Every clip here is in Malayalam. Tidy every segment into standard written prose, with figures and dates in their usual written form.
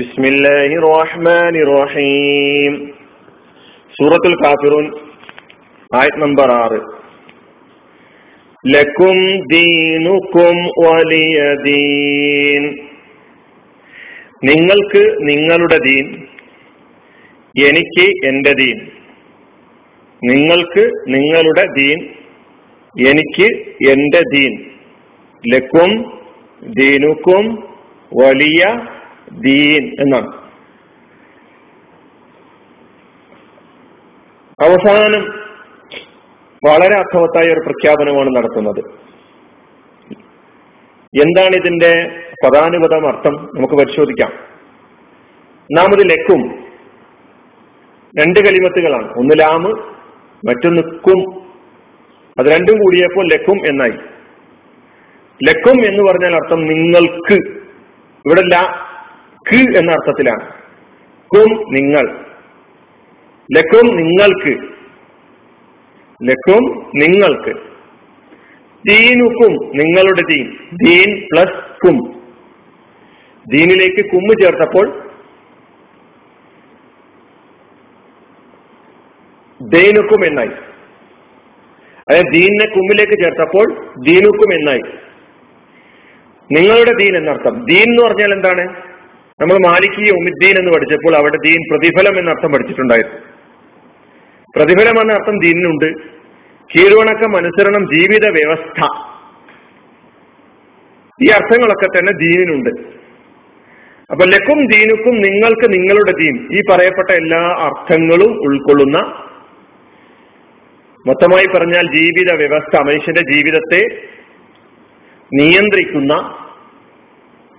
ബിസ്മില്ലാഹിർ റഹ്മാനിർ റഹീം. സൂറത്തുൽ കാഫിറൂൻ ആയത് നമ്പർ 6. ലക്കും ദീനുക്കും വലിയ ദീൻ, നിങ്ങൾക്ക് നിങ്ങളുടെ ദീൻ, എനിക്ക് എൻ്റെ ദീൻ. നിങ്ങൾക്ക് നിങ്ങളുടെ ദീൻ, എനിക്ക് എൻ്റെ ദീൻ. ലക്കും ദീനുക്കും വലിയ ദീൻ എന്നാണ്. അവസാനം വളരെ അർത്ഥവത്തായ ഒരു പ്രഖ്യാപനമാണ് നടത്തുന്നത്. എന്താണ് ഇതിന്റെ പദാനുപദം അർത്ഥം നമുക്ക് പരിശോധിക്കാം. നാം ഇത് ലക്കും, രണ്ട് കലിമത്തുകളാണ്, ഒന്ന് ലാമ് മറ്റൊന്ന് കും, അത് രണ്ടും കൂടിയപ്പോൾ ലക്കും എന്നായി. ലക്കും എന്ന് പറഞ്ഞാൽ അർത്ഥം നിങ്ങൾക്ക്, ഇവിടെ ല ക് എന്ന അർത്ഥത്തിലാണ്. കും നിങ്ങൾ, ലക്കും നിങ്ങൾക്ക്, ലക്കും നിങ്ങൾക്ക്. ദീനുക്കും നിങ്ങളുടെ ദീൻ, ദീൻ പ്ലസ് കും, ദീനിലേക്ക് കും ചേർത്തപ്പോൾ ദീനുക്കും എന്നായി. അതായത് ദീനിനെ കുമ്മിലേക്ക് ചേർത്തപ്പോൾ ദീനുക്കും എന്നായി, നിങ്ങളുടെ ദീൻ എന്നർത്ഥം. ദീൻ എന്ന് പറഞ്ഞാൽ എന്താണ്? നമ്മൾ മാലിക്കിയ ഉമിദ്ദീൻ എന്ന് പഠിച്ചപ്പോൾ അവിടെ ദീൻ പ്രതിഫലം എന്നർത്ഥം പഠിച്ചിട്ടുണ്ടായിരുന്നു. പ്രതിഫലം എന്ന അർത്ഥം ദീനിനുണ്ട്. കീഴ്വണക്കം, അനുസരണം, ജീവിത വ്യവസ്ഥ, ഈ അർത്ഥങ്ങളൊക്കെ തന്നെ ദീനിനുണ്ട്. അപ്പൊ ലക്കും ദീനുക്കും നിങ്ങൾക്ക് നിങ്ങളുടെ ദീൻ, ഈ പറയപ്പെട്ട എല്ലാ അർത്ഥങ്ങളും ഉൾക്കൊള്ളുന്ന, മൊത്തമായി പറഞ്ഞാൽ ജീവിത വ്യവസ്ഥ, മനുഷ്യന്റെ ജീവിതത്തെ നിയന്ത്രിക്കുന്ന,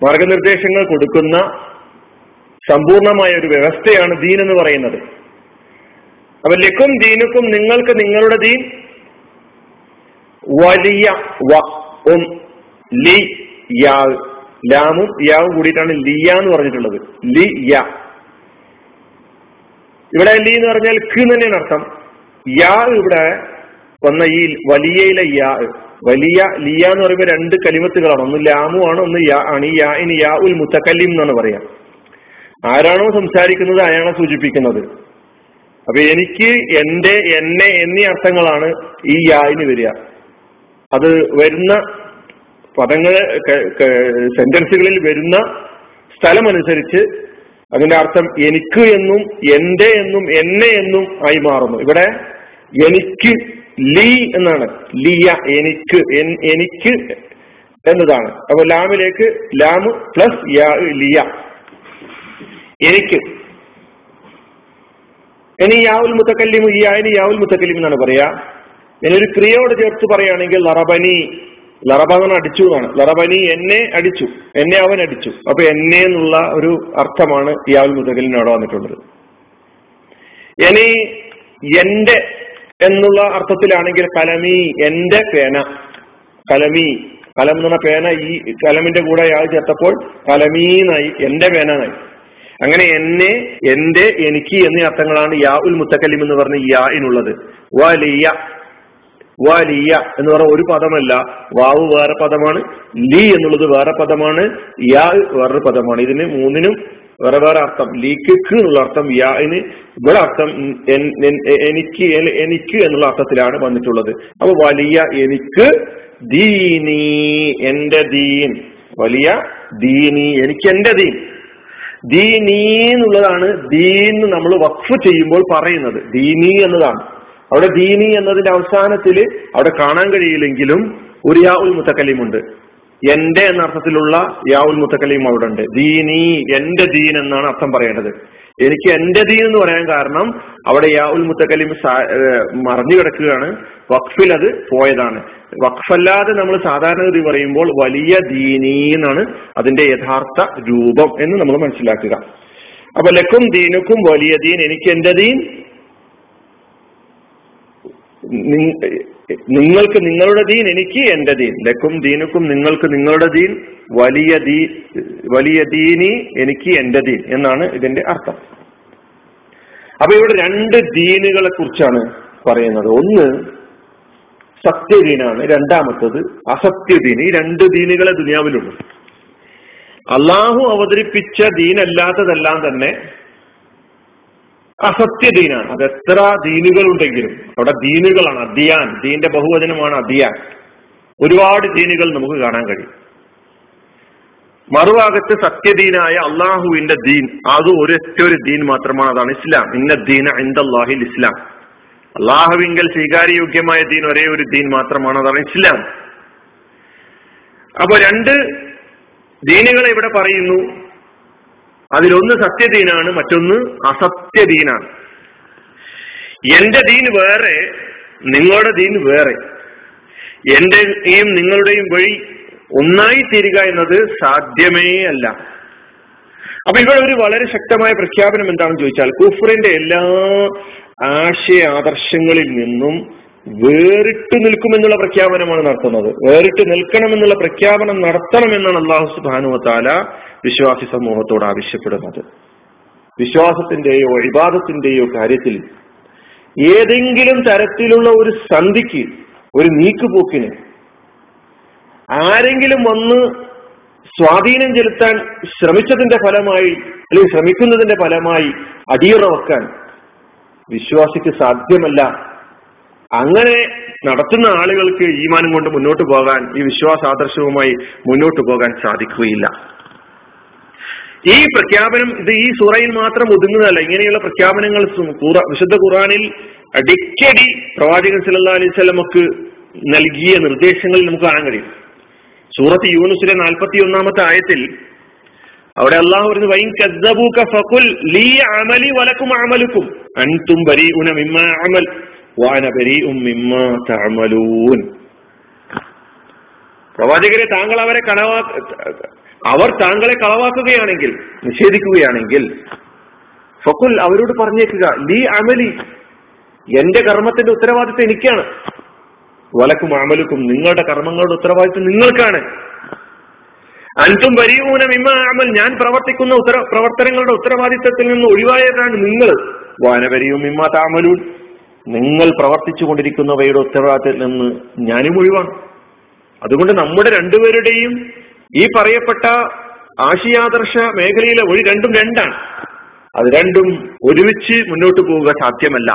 മാർഗനിർദ്ദേശങ്ങൾ കൊടുക്കുന്ന സമ്പൂർണമായ ഒരു വ്യവസ്ഥയാണ് ദീൻ എന്ന് പറയുന്നത്. അപ്പൊ ലക്കും ദീനുക്കും നിങ്ങൾക്ക് നിങ്ങളുടെ ദീൻ, വലിയ ലി യാവ്, ലാമും യാവും കൂടിയിട്ടാണ് ലിയ എന്ന് പറഞ്ഞിട്ടുള്ളത്. ലി യ, ഇവിടെ ലി എന്ന് പറഞ്ഞാൽ ക് തന്നെയാണ് അർത്ഥം. യാ ഇവിടെ വന്ന ഈ വലിയയിലെ യാ, വലിയ ലിയ എന്ന് പറയുമ്പോൾ രണ്ട് കലിമത്തുകളാണ്, ഒന്ന് ലാമു ആണ്, ഒന്ന് യാ ആണ്. ഈ യാഇന് യാ ഉൽ മുത്തക്കല്ലിം എന്നാണ് പറയാ. ആരാണോ സംസാരിക്കുന്നത് അയാളെ സൂചിപ്പിക്കുന്നത്. അപ്പൊ എനിക്ക്, എന്റെ, എന്നെ എന്നീ അർത്ഥങ്ങളാണ് ഈ യാന് വരിക. അത് വരുന്ന പദങ്ങൾ, സെന്റൻസുകളിൽ വരുന്ന സ്ഥലമനുസരിച്ച് അതിന്റെ അർത്ഥം എനിക്ക് എന്നും എന്റെ എന്നും എന്നെ എന്നും ആയി മാറുന്നു. ഇവിടെ എനിക്ക് ലീ എന്നാണ്, ലിയ എനിക്ക്, എനിക്ക് എന്നതാണ്. അപ്പൊ ലാമിലേക്ക് ലാമ് പ്ലസ് യാ, ലിയ എനിക്ക്. ഇനി യാവുൽ മുത്തക്കല്ലിമു, ഈ ആയിന് യാവുൽ മുത്തക്കല്ലിം എന്നാണ് പറയാ. ഇനി ഒരു ക്രിയയോട് ചേർത്ത് പറയുകയാണെങ്കിൽ ലറബനി, ലറബന അടിച്ചു എന്നാണ്. ലറബനി എന്നെ അടിച്ചു, എന്നെ അവൻ അടിച്ചു. അപ്പൊ എന്നെ എന്നുള്ള ഒരു അർത്ഥമാണ് യാവുൽ മുത്തക്കല്ലിനോട് വന്നിട്ടുള്ളത്. ഇനി എന്റെ എന്നുള്ള അർത്ഥത്തിലാണെങ്കിൽ കലമി, എന്റെ പേന. കലമി, കലം എന്ന പേന, ഈ കലമിന്റെ കൂടെ യാൾ ചേർത്തപ്പോൾ കലമീന്നായി, എന്റെ പേനായി. അങ്ങനെ എന്നെ, എന്റെ, എനിക്ക് എന്നീ അർത്ഥങ്ങളാണ് യാ ഉൽ മുത്തക്കലിം എന്ന് പറഞ്ഞ യാനുള്ളത്. വലിയ, വലിയ എന്ന് പറഞ്ഞ ഒരു പദമല്ല, വാവ് വേറെ പദമാണ്, ലീ എന്നുള്ളത് വേറെ പദമാണ്, യാ വേറൊരു പദമാണ്. ഇതിന് മൂന്നിനും വേറെ വേറെ അർത്ഥം. ലീക്ക് എന്നുള്ള അർത്ഥം യാന് ഇവിടെ അർത്ഥം എനിക്ക്, എനിക്ക് എന്നുള്ള അർത്ഥത്തിലാണ് വന്നിട്ടുള്ളത്. അപ്പൊ വലിയ എനിക്ക് ദീനി, എന്റെ ദീൻ. വലിയ ദീനി, എനിക്ക് എന്റെ ദീൻ. ദീനി എന്നുള്ളതാണ് ദീന് നമ്മൾ വഖഫ് ചെയ്യുമ്പോൾ പറയുന്നത്, ദീനി എന്നതാണ്. അവിടെ ദീനി എന്നതിന്റെ അവസാനത്തിൽ അവിടെ കാണാൻ കഴിയില്ലെങ്കിലും ഒരു യാ ഉൽ മുത്തക്കലിമുണ്ട്. എന്റെ എന്ന അർത്ഥത്തിലുള്ള യാ ഉൽ മുത്തക്കലിം അവിടെ ഉണ്ട്. ദീനി, എന്റെ ദീൻ എന്നാണ് അർത്ഥം പറയേണ്ടത്. എനിക്ക് എന്റെ ദീൻ എന്ന് പറയാൻ കാരണം അവിടെ യാ ഉൽ മുത്തക്കലിം മറഞ്ഞു കിടക്കുകയാണ്, വഖഫിൽ അത് പോയതാണ്. വഖഫല്ലാതെ നമ്മൾ സാധാരണഗതി പറയുമ്പോൾ വലിയ ദീനി എന്നാണ് അതിന്റെ യഥാർത്ഥ രൂപം എന്ന് നമ്മൾ മനസ്സിലാക്കുക. അപ്പൊ ലക്കും ദീനുക്കും വലിയ ദീൻ, എനിക്ക് എന്റെ ദീൻ, നിങ്ങൾക്ക് നിങ്ങളുടെ ദീൻ, എനിക്ക് എന്റെ ദീൻ. ലക്കും ദീനുക്കും നിങ്ങൾക്ക് നിങ്ങളുടെ ദീൻ, വലിയ ദീൻ, വലിയ ദീനി എനിക്ക് എന്റെ ദീൻ എന്നാണ് ഇതിന്റെ അർത്ഥം. അപ്പൊ ഇവിടെ രണ്ട് ദീനുകളെ കുറിച്ചാണ് പറയുന്നത്. ഒന്ന് സത്യദീനാണ്, രണ്ടാമത്തത് അസത്യദീൻ. ഈ രണ്ട് ദീനുകളെ ദുനിയാവിലുള്ളൂ. അള്ളാഹു അവതരിപ്പിച്ച ദീനല്ലാത്തതെല്ലാം തന്നെ അസത്യ ദീനാണ്. അത് എത്ര ദീനുകൾ ഉണ്ടെങ്കിലും അവിടെ ദീനുകളാണ് അദിയാൻ, ദീന്റെ ബഹുവചനമാണ് അദിയാൻ. ഒരുപാട് ദീനുകൾ നമുക്ക് കാണാൻ കഴിയും. മറുഭാഗത്ത് സത്യദീനായ അള്ളാഹുവിന്റെ ദീൻ, അത് ഒരൊറ്റ ഒരു ദീൻ മാത്രമാണ്, അതാണ് ഇസ്ലാം. ഇന്ന ദീന ഇൻദല്ലാഹിൽ ഇസ്ലാം. അള്ളാഹുവിങ്കൽ സ്വീകാര്യയോഗ്യമായ ദീൻ ഒരേ ഒരു ദീൻ മാത്രമാണ്, അതാണ് ഇസ്ലാം. അപ്പൊ രണ്ട് ദീനുകളെ ഇവിടെ പറയുന്നു. അതിലൊന്ന് സത്യദീനാണ്, മറ്റൊന്ന് അസത്യദീനാണ്. എന്റെ ദീൻ വേറെ, നിങ്ങളുടെ ദീൻ വേറെ. എന്റെയും നിങ്ങളുടെയും വഴി ഒന്നായി തീരുക എന്നത് സാധ്യമേ അല്ല. അപ്പൊ ഇവിടെ ഒരു വളരെ ശക്തമായ പ്രഖ്യാപനം എന്താണെന്ന് ചോദിച്ചാൽ, കുഫ്റിന്റെ എല്ലാ ആശയ ആദർശങ്ങളിൽ നിന്നും വേറിട്ട് നിൽക്കുമെന്നുള്ള പ്രഖ്യാപനമാണ് നടത്തുന്നത്. വേറിട്ട് നിൽക്കണമെന്നുള്ള പ്രഖ്യാപനം നടത്തണമെന്നാണ് അള്ളാഹു സുബ്ഹാനഹു വ തആല വിശ്വാസി സമൂഹത്തോട് ആവശ്യപ്പെടുന്നത്. വിശ്വാസത്തിന്റെയോ ഇബാദത്തിന്റെയോ കാര്യത്തിൽ ഏതെങ്കിലും തരത്തിലുള്ള ഒരു സന്ധിക്ക്, ഒരു നീക്കുപോക്കിന് ആരെങ്കിലും വന്ന് സ്വാധീനം ചെലുത്താൻ ശ്രമിച്ചതിന്റെ ഫലമായി അല്ലെങ്കിൽ ശ്രമിക്കുന്നതിന്റെ ഫലമായി അടിയുറവക്കാൻ വിശ്വാസിക്ക് സാധ്യമല്ല. അങ്ങനെ നടത്തുന്ന ആളുകൾക്ക് ഈമാനും കൊണ്ട് മുന്നോട്ട് പോകാൻ, ഈ വിശ്വാസാദർശവുമായി മുന്നോട്ട് പോകാൻ സാധിക്കുകയില്ല. ഈ പ്രഖ്യാപനം ഇത് ഈ സൂറയിൽ മാത്രം ഒതുങ്ങുന്നതല്ല. ഇങ്ങനെയുള്ള പ്രഖ്യാപനങ്ങൾ വിശുദ്ധ ഖുർആനിൽ അടിക്കടി പ്രവാചകൻ സല്ലല്ലാഹു അലൈഹി വസല്ലമക്ക് നൽകിയ നിർദ്ദേശങ്ങളിൽ നമുക്ക് കാണാൻ കഴിയും. സൂറത്ത് യൂനുസിലെ 41-ാമത്തെ ആയത്തിൽ അവിടെ അള്ളാഹു പറഞ്ഞു, വൈൻ കദ്ദബൂക ഫഖുൽ ലീ അമലി വലക്കും അമലുക്കും അൻതും ബരീഉന മിമ്മാ അമൽ വഅന ബരീഉം മിമ്മാ തഅമലൂൻ. പ്രവാചകരെ, താങ്കൾ അവരെ താങ്കളെ കളവാക്കുകയാണെങ്കിൽ, നിഷേധിക്കുകയാണെങ്കിൽ, ഫഖുൽ, അവരോട് പറഞ്ഞേക്കുക, ലീ അമലി, എന്റെ കർമ്മത്തിന്റെ ഉത്തരവാദിത്വം എനിക്കാണ്, വലക്കും അമലുക്കും, നിങ്ങളുടെ കർമ്മങ്ങളുടെ ഉത്തരവാദിത്വം നിങ്ങൾക്കാണ്, അൻതും ബരീഊന മിമ്മാ അമൽ, ഞാൻ പ്രവർത്തിക്കുന്ന പ്രവർത്തനങ്ങളുടെ ഉത്തരവാദിത്വത്തിൽ നിന്ന് ഒഴിവായതാണ് നിങ്ങൾ, വഅന ബരീഉം മിമ്മാ തഅമലൂൻ, നിങ്ങൾ പ്രവർത്തിച്ചു കൊണ്ടിരിക്കുന്നവയുടെ ഉത്തരവാദിത്തത്തിൽ നിന്ന് ഞാനും ഒഴിവാണ്. അതുകൊണ്ട് നമ്മുടെ രണ്ടുപേരുടെയും ഈ പറയപ്പെട്ട ആശയാദർശ മേഖലയിലെ വഴി രണ്ടും രണ്ടാണ്. അത് രണ്ടും ഒരുമിച്ച് മുന്നോട്ട് പോവുക സാധ്യമല്ല.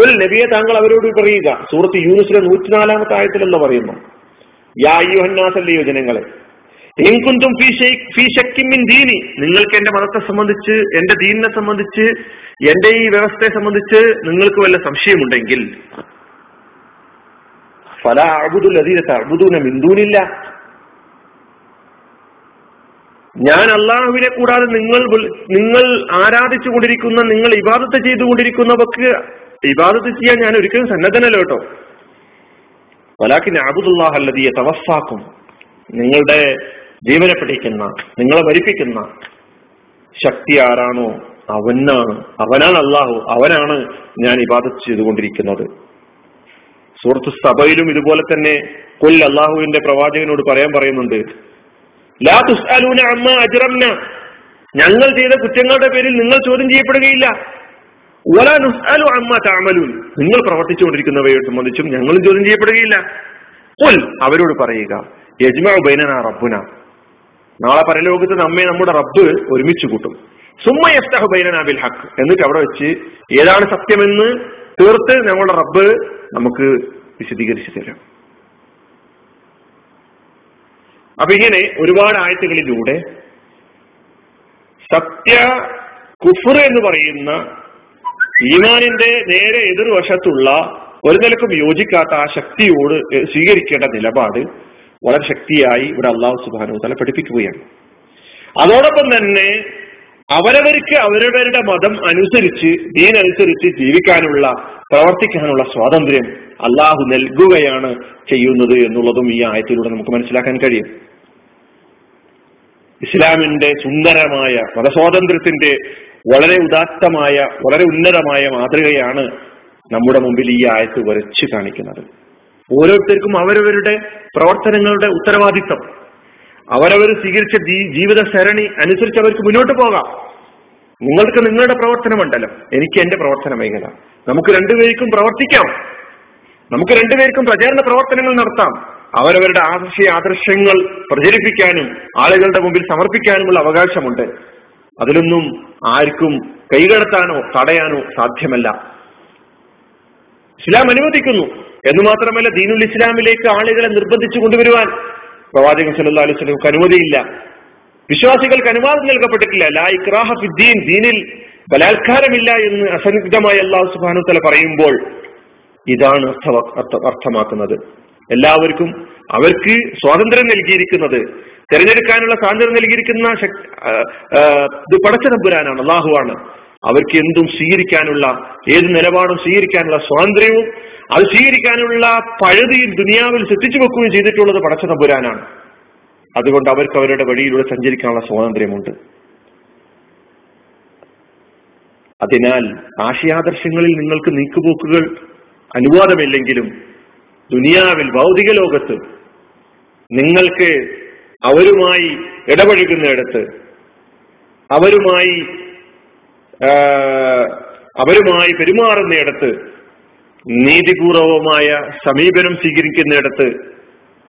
ഒരു നബിയെ, താങ്കൾ അവരോട് പറയുക, സൂറത്ത് യൂനുസിലെ 104-ാമത്തെ ആയത്തിലെന്ന് പറയുന്നു, യാ അയ്യുഹന്നാസല്ലയോ ജനങ്ങളെ, ഇൻകുന്തും ഫീ ശക്കിൻ മിൻ ദീനി, നിങ്ങൾക്ക് എന്റെ മതത്തെ സംബന്ധിച്ച്, എന്റെ ദീനിനെ സംബന്ധിച്ച്, എന്റെ ഈ വ്യവസ്ഥയെ സംബന്ധിച്ച് നിങ്ങൾക്ക് വല്ല സംശയമുണ്ടെങ്കിൽ, ഫലാ അഅ്ബുദു ലദീന തഅ്ബുദൂന മിൻ ദൂനില്ല, ഞാൻ അള്ളാഹുവിനെ കൂടാതെ നിങ്ങൾ ആരാധിച്ചു കൊണ്ടിരിക്കുന്ന, നിങ്ങൾ ഇബാദത്ത് ചെയ്തുകൊണ്ടിരിക്കുന്നവർക്ക് ഇബാദത്ത് ചെയ്യാൻ ഞാൻ ഒരിക്കലും സന്നദ്ധനല്ലോ കേട്ടോ. വലാകിന അബ്ദുല്ലാഹ് അല്ലദീ യതവഫാകും, നിങ്ങളുടെ ജീവനെ പിടിക്കുന്ന, നിങ്ങളെ മരിപ്പിക്കുന്ന ശക്തി ആരാണോ അവനാണ് അള്ളാഹു, അവനാണ് ഞാൻ ഇബാദത്ത് ചെയ്തുകൊണ്ടിരിക്കുന്നത്. സൂറത്ത് സബയിലും ഇതുപോലെ തന്നെ ഖുൽ, അള്ളാഹുവിന്റെ പ്രവാചകനോട് പറയാൻ പറയുന്നുണ്ട്, ലാ തുസ്അലൂന അമ്മാ അജ്റംനാ, ഞങ്ങൾ ചെയ്ത കുറ്റങ്ങളുടെ പേരിൽ നിങ്ങൾ ചോദ്യം ചെയ്യപ്പെടുകയില്ല, വലാ നുസ്അലു അമ്മാ തഅമലൂൻ, നിങ്ങൾ പ്രവർത്തിച്ചുകൊണ്ടിരിക്കുന്നവയെ സംബന്ധിച്ചും ഞങ്ങളും ചോദ്യം ചെയ്യപ്പെടുകയില്ല. ഖുൽ, അവരോട് പറയുക, യജ്മഉ ബൈനനാ റബ്ബുനാ, നാളെ പരലോകത്ത് നമ്മെ നമ്മുടെ റബ്ബ് ഒരുമിച്ച് കൂട്ടും, സുമ്മ യഫ്തഹു ബൈനനാ ബിൽ ഹഖ്, എന്നിട്ട് അവിടെ വെച്ച് ഏതാണ് സത്യമെന്ന് തീർത്ത് നമ്മുടെ റബ്ബ് നമുക്ക് വിശദീകരിച്ചു തരും. അപ്പൊ ഇങ്ങനെ ഒരുപാട് ആയത്തുകളിലൂടെ സത്യ കുഫ്ർ എന്ന് പറയുന്ന ഈമാനിന്റെ നേരെ എതിർവശത്തുള്ള ഒരു നിലക്കും യോജിക്കാത്ത ആ ശക്തിയോട് സ്വീകരിക്കേണ്ട നിലപാട് വളരെ ശക്തിയായി ഇവിടെ അള്ളാഹു സുബ്ഹാനഹു വ തആല പഠിപ്പിക്കുകയാണ്. അതോടൊപ്പം തന്നെ അവരവർക്ക് അവരവരുടെ മതം അനുസരിച്ച്, ദീനനുസരിച്ച് ജീവിക്കാനുള്ള, പ്രവർത്തിക്കാനുള്ള സ്വാതന്ത്ര്യം അള്ളാഹു നൽകുകയാണ് ചെയ്യുന്നത് എന്നുള്ളതും ഈ ആയത്തിലൂടെ നമുക്ക് മനസ്സിലാക്കാൻ കഴിയും. ഇസ്ലാമിന്റെ സുന്ദരമായ മതസ്വാതന്ത്ര്യത്തിന്റെ വളരെ ഉദാത്തമായ, വളരെ ഉന്നതമായ മാതൃകയാണ് നമ്മുടെ മുമ്പിൽ ഈ ആയത്ത് വരച്ചു കാണിക്കുന്നത്. ഓരോരുത്തർക്കും അവരവരുടെ പ്രവർത്തനങ്ങളുടെ ഉത്തരവാദിത്തം, അവരവർ സ്വീകരിച്ച ജീവിത സരണി അനുസരിച്ച് അവർക്ക് മുന്നോട്ട് പോകാം. നിങ്ങൾക്ക് നിങ്ങളുടെ പ്രവർത്തന മണ്ഡലം, എനിക്ക് എന്റെ പ്രവർത്തന മേഖല, നമുക്ക് രണ്ടുപേർക്കും പ്രവർത്തിക്കാം, നമുക്ക് രണ്ടുപേർക്കും പ്രചാരണ പ്രവർത്തനങ്ങൾ നടത്താം. അവരവരുടെ ആദർശങ്ങൾ പ്രചരിപ്പിക്കാനും ആളുകളുടെ മുമ്പിൽ സമർപ്പിക്കാനുമുള്ള അവകാശമുണ്ട്. അതിലൊന്നും ആർക്കും കൈകടത്താനോ തടയാനോ സാധ്യമല്ല. ഇസ്ലാം അനുവദിക്കുന്നു എന്ന് മാത്രമല്ല, ദീനുൽ ഇസ്ലാമിലേക്ക് ആളുകളെ നിർബന്ധിച്ചു കൊണ്ടുവരുവാൻ പ്രവാചകൻ സല്ലല്ലാഹു അലൈഹി വസല്ലം അനുമതിയില്ല. വിശ്വാസികൾക്ക് അനുവാദം നൽകപ്പെട്ടിട്ടില്ല. ലാ ഇക്റാഹ ഫിദ്ദീൻ, ദീനിൽ ബലാത്കാരമില്ല എന്ന് അസന്നിഗ്ധമായി അല്ലാഹു സുബ്ഹാനഹു വ തആല പറയുമ്പോൾ ഇതാണ് അർത്ഥമാക്കുന്നത്. എല്ലാവർക്കും അവർക്ക് സ്വാതന്ത്ര്യം നൽകിയിരിക്കുന്നത്, തിരഞ്ഞെടുക്കാനുള്ള സ്വാതന്ത്ര്യം നൽകിയിരിക്കുന്ന ഇത് പടച്ച തമ്പുരാനാണ്, അള്ളാഹുവാണ്. അവർക്ക് എന്തും സ്വീകരിക്കാനുള്ള, ഏത് നിലപാടും സ്വീകരിക്കാനുള്ള സ്വാതന്ത്ര്യവും അത് സ്വീകരിക്കാനുള്ള പഴുതിയും ദുനിയാവിൽ ശ്രദ്ധിച്ചു വെക്കുകയും ചെയ്തിട്ടുള്ളത് പടച്ച തമ്പുരാനാണ്. അതുകൊണ്ട് അവർക്ക് അവരുടെ വഴിയിലൂടെ സഞ്ചരിക്കാനുള്ള സ്വാതന്ത്ര്യമുണ്ട്. അതിനാൽ ആശയാദർശങ്ങളിൽ നിങ്ങൾക്ക് നീക്കുപോക്കുകൾ അനുവാദമില്ലെങ്കിലും ദുനിയാവിൽ, ഭൗതിക ലോകത്ത് നിങ്ങൾക്ക് അവരുമായി ഇടപഴകുന്നിടത്ത്, അവരുമായി പെരുമാറുന്നിടത്ത്, നീതിപൂർവമായ സമീപനം സ്വീകരിക്കുന്നിടത്ത്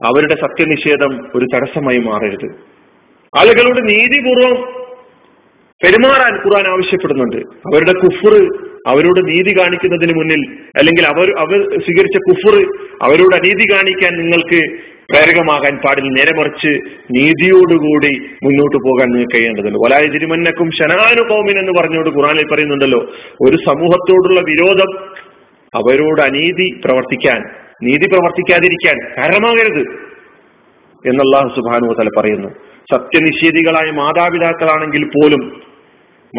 അവരുടെ സത്യനിഷേധം ഒരു തടസ്സമായി മാറരുത്. ആളുകളോട് നീതിപൂർവം പെരുമാറാൻ ഖുർആൻ ആവശ്യപ്പെടുന്നുണ്ട്. അവരുടെ കുഫ്റ്, അവരോട് നീതി കാണിക്കുന്നതിന് മുന്നിൽ, അല്ലെങ്കിൽ അവർ സ്വീകരിച്ച കുഫ്റ് അവരോട് അനീതി കാണിക്കാൻ നിങ്ങൾക്ക് പ്രേരകമാകാൻ പാടില്ല. നേരെ മറിച്ച് നീതിയോടുകൂടി മുന്നോട്ട് പോകാൻ നിങ്ങൾക്ക് കഴിയേണ്ടതുണ്ട്. വലാ യജ്രിമന്നകും ശനആനു ഖൗമിൻ എന്ന് പറഞ്ഞുകൊണ്ട് ഖുർആനിൽ പറയുന്നുണ്ടല്ലോ, ഒരു സമൂഹത്തോടുള്ള വിരോധം അവരോട് നീതി പ്രവർത്തിക്കാതിരിക്കാൻ കാരണമാകരുത് എന്ന് അല്ലാഹു സുബ്ഹാനഹു വ തആല പറയുന്നു. സത്യനിഷേധികളായ മാതാപിതാക്കളാണെങ്കിൽ പോലും,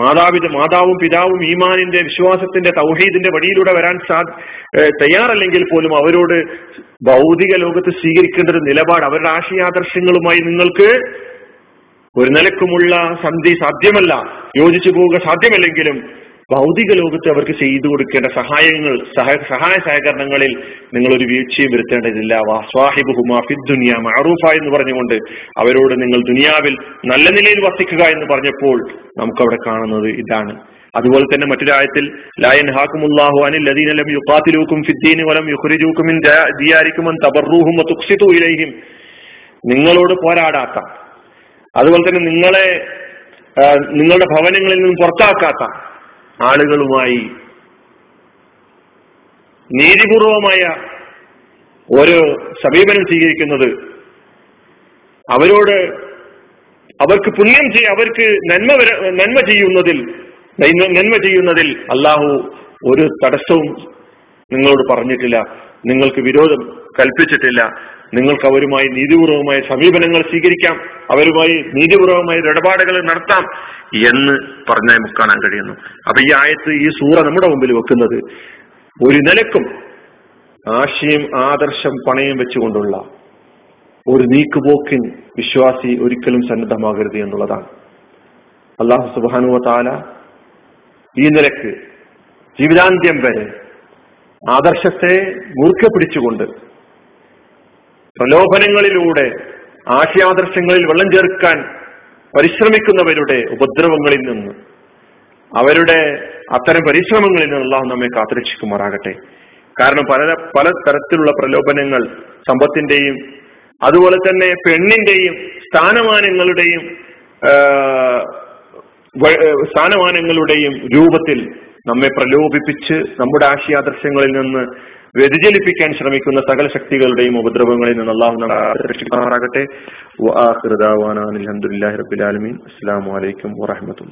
മാതാവും പിതാവും ഈമാനിന്റെ, വിശ്വാസത്തിന്റെ, തൗഹീദിന്റെ വഴിയിലൂടെ വരാൻ തയ്യാറല്ലെങ്കിൽ പോലും അവരോട് ഭൗതിക ലോകത്ത് സ്വീകരിക്കേണ്ട ഒരു നിലപാട്, അവരുടെ ആശയാദർശങ്ങളുമായി നിങ്ങൾക്ക് ഒരു നിലക്കുമുള്ള സന്ധി സാധ്യമല്ല, യോജിച്ചു പോവുക സാധ്യമല്ലെങ്കിലും ഭൗതിക ലോകത്ത് അവർക്ക് ചെയ്തു കൊടുക്കേണ്ട സഹായ സഹകരണങ്ങളിൽ നിങ്ങളൊരു വീഴ്ചയും വരുത്തേണ്ടതില്ല. വസ്വാഹിബുഹുമാ ഫിദ്ദുനിയ മഅറൂഫ എന്ന് പറഞ്ഞുകൊണ്ട് അവരോട് നിങ്ങൾ ദുനിയാവിൽ നല്ല നിലയിൽ വർത്തിക്കുക എന്ന് പറഞ്ഞപ്പോൾ നമുക്കവിടെ കാണുന്നത് ഇതാണ്. അതുപോലെ തന്നെ മറ്റൊരായത്തിൽ ലാ യൻഹാകുമുല്ലാഹു അനില്ലദീന ലം യുഖാതിലൂകും ഫിദ്ദീനി വലം യുഖ്രിജൂകും മിൻ ദിയാരികും അൻ തബറൂഹും വതുഖ്സിതു ഇലൈഹിം, നിങ്ങളോട് പോരാടാത്ത, അതുപോലെ തന്നെ നിങ്ങളുടെ ഭവനങ്ങളിൽ നിന്നും പുറത്താക്കാത്ത ആളുകളുമായി നീതിപൂർവമായ ഓരോ സമീപനം സ്വീകരിക്കുന്നത്, അവർക്ക് പുണ്യം ചെയ്യും, അവർക്ക് നന്മ ചെയ്യുന്നതിൽ അല്ലാഹു ഒരു തടസ്സവും നിങ്ങളോട് പറഞ്ഞിട്ടില്ല, നിങ്ങൾക്ക് വിരോധം കൽപ്പിച്ചിട്ടില്ല. നിങ്ങൾക്ക് അവരുമായി നീതിപൂർവമായ സമീപനങ്ങൾ സ്വീകരിക്കാം, അവരുമായി നീതിപൂർവമായ ഇടപാടുകൾ നടത്താം എന്ന് പറഞ്ഞാൽ നമുക്ക് കാണാൻ കഴിയുന്നു. അപ്പൊ ഈ ആയത്ത്, ഈ സൂറ നമ്മുടെ മുമ്പിൽ വെക്കുന്നത് ഒരു നിലക്കും ആശയം, ആദർശം പണയം വെച്ചുകൊണ്ടുള്ള ഒരു നീക്കുപോക്കിൻ വിശ്വാസി ഒരിക്കലും സന്നദ്ധമാകരുത് എന്നുള്ളതാണ്. അല്ലാഹു സുബ്ഹാനഹു വ തആല ഈ നിലക്ക് ജീവിതാന്ത്യം വരെ ആദർശത്തെ മുറുകെ പിടിച്ചുകൊണ്ട് പ്രലോഭനങ്ങളിലൂടെ ആശയാദർശങ്ങളിൽ വെള്ളം ചേർക്കാൻ പരിശ്രമിക്കുന്നവരുടെ ഉപദ്രവങ്ങളിൽ നിന്ന്, അത്തരം പരിശ്രമങ്ങളിൽ നിന്ന് അല്ലാഹു നമ്മെ കാത്തുരക്ഷിക്കുമാറാകട്ടെ. കാരണം പല തരത്തിലുള്ള പ്രലോഭനങ്ങൾ സമ്പത്തിന്റെയും അതുപോലെ തന്നെ പെണ്ണിന്റെയും സ്ഥാനമാനങ്ങളുടെയും രൂപത്തിൽ നമ്മെ പ്രലോഭിപ്പിച്ച് നമ്മുടെ ആശയാദർശങ്ങളിൽ നിന്ന് വ്യതിചലിപ്പിക്കാൻ ശ്രമിക്കുന്ന സകല ശക്തികളുടെയും ഉപദ്രവങ്ങളിൽ നിന്ന് അല്ലാഹു നമ്മെ രക്ഷിക്കുമാറാകട്ടെ. വആഖിറു ദഅവാനാ അൽഹംദുലില്ലാഹി റബ്ബിൽ ആലമീൻ. അസ്സലാമു അലൈക്കും വറഹ്മത്തുള്ളാഹി.